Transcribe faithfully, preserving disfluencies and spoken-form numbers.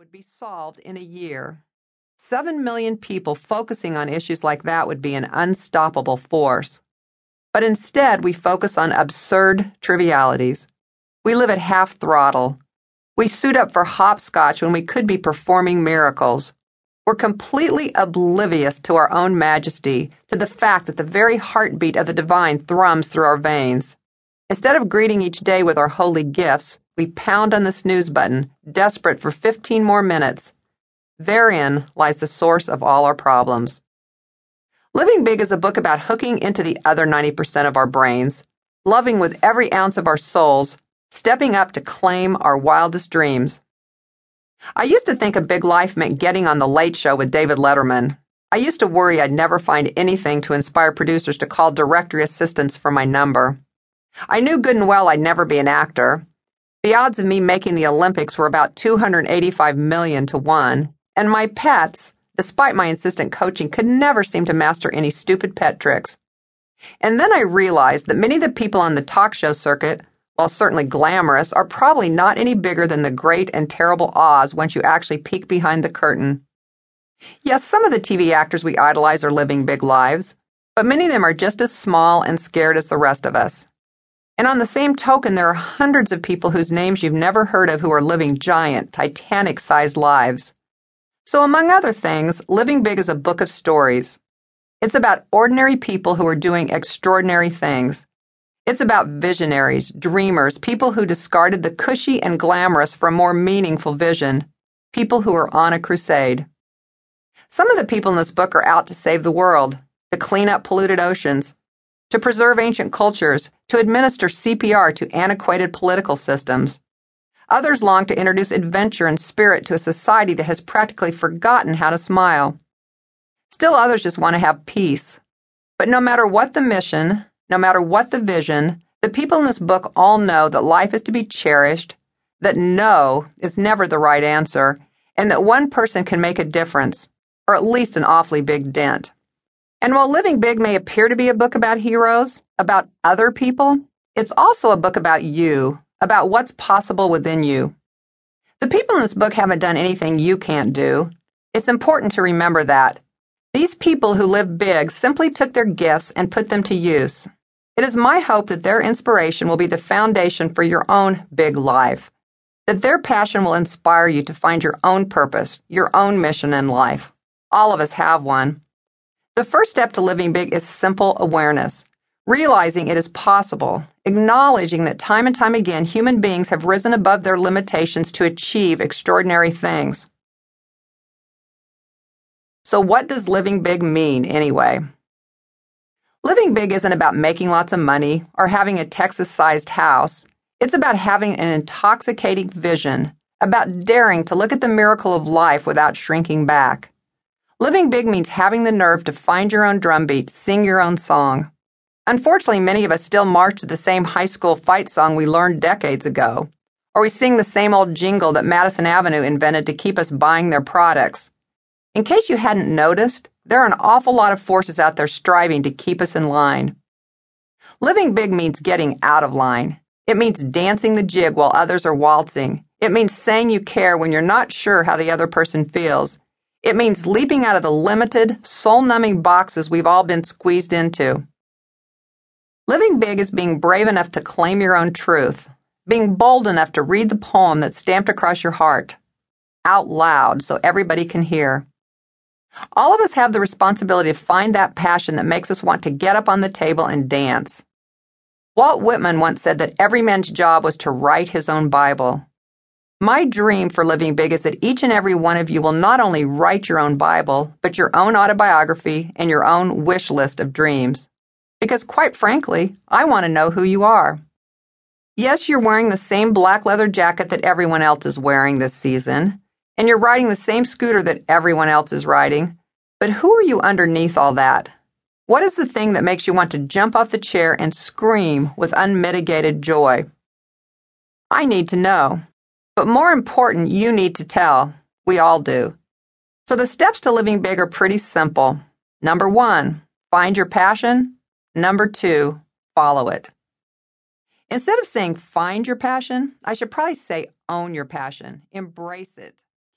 would be solved in a year. Seven million people focusing on issues like that would be an unstoppable force. But instead, we focus on absurd trivialities. We live at half throttle. We suit up for hopscotch when we could be performing miracles. We're completely oblivious to our own majesty, to the fact that the very heartbeat of the divine thrums through our veins. Instead of greeting each day with our holy gifts, we pound on the snooze button, desperate for fifteen more minutes. Therein lies the source of all our problems. Living Big is a book about hooking into the other ninety percent of our brains, loving with every ounce of our souls, stepping up to claim our wildest dreams. I used to think a big life meant getting on The Late Show with David Letterman. I used to worry I'd never find anything to inspire producers to call directory assistants for my number. I knew good and well I'd never be an actor. The odds of me making the Olympics were about two hundred eighty-five million to one, and my pets, despite my insistent coaching, could never seem to master any stupid pet tricks. And then I realized that many of the people on the talk show circuit, while certainly glamorous, are probably not any bigger than the great and terrible Oz once you actually peek behind the curtain. Yes, some of the T V actors we idolize are living big lives, but many of them are just as small and scared as the rest of us. And on the same token, there are hundreds of people whose names you've never heard of who are living giant, Titanic-sized lives. So among other things, Living Big is a book of stories. It's about ordinary people who are doing extraordinary things. It's about visionaries, dreamers, people who discarded the cushy and glamorous for a more meaningful vision, people who are on a crusade. Some of the people in this book are out to save the world, to clean up polluted oceans, to preserve ancient cultures, to administer C P R to antiquated political systems. Others long to introduce adventure and spirit to a society that has practically forgotten how to smile. Still others just want to have peace. But no matter what the mission, no matter what the vision, the people in this book all know that life is to be cherished, that no is never the right answer, and that one person can make a difference, or at least an awfully big dent. And while Living Big may appear to be a book about heroes, about other people, it's also a book about you, about what's possible within you. The people in this book haven't done anything you can't do. It's important to remember that. These people who live big simply took their gifts and put them to use. It is my hope that their inspiration will be the foundation for your own big life, that their passion will inspire you to find your own purpose, your own mission in life. All of us have one. The first step to living big is simple awareness, realizing it is possible, acknowledging that time and time again human beings have risen above their limitations to achieve extraordinary things. So what does living big mean, anyway? Living big isn't about making lots of money or having a Texas-sized house. It's about having an intoxicating vision, about daring to look at the miracle of life without shrinking back. Living big means having the nerve to find your own drumbeat, sing your own song. Unfortunately, many of us still march to the same high school fight song we learned decades ago, or we sing the same old jingle that Madison Avenue invented to keep us buying their products. In case you hadn't noticed, there are an awful lot of forces out there striving to keep us in line. Living big means getting out of line. It means dancing the jig while others are waltzing. It means saying you care when you're not sure how the other person feels. It means leaping out of the limited, soul-numbing boxes we've all been squeezed into. Living big is being brave enough to claim your own truth, being bold enough to read the poem that's stamped across your heart, out loud so everybody can hear. All of us have the responsibility to find that passion that makes us want to get up on the table and dance. Walt Whitman once said that every man's job was to write his own Bible. My dream for Living Big is that each and every one of you will not only write your own Bible, but your own autobiography and your own wish list of dreams. Because quite frankly, I want to know who you are. Yes, you're wearing the same black leather jacket that everyone else is wearing this season, and you're riding the same scooter that everyone else is riding, but who are you underneath all that? What is the thing that makes you want to jump off the chair and scream with unmitigated joy? I need to know. But more important, you need to tell. We all do. So the steps to living big are pretty simple. Number one, find your passion. Number two, follow it. Instead of saying find your passion, I should probably say own your passion. Embrace it.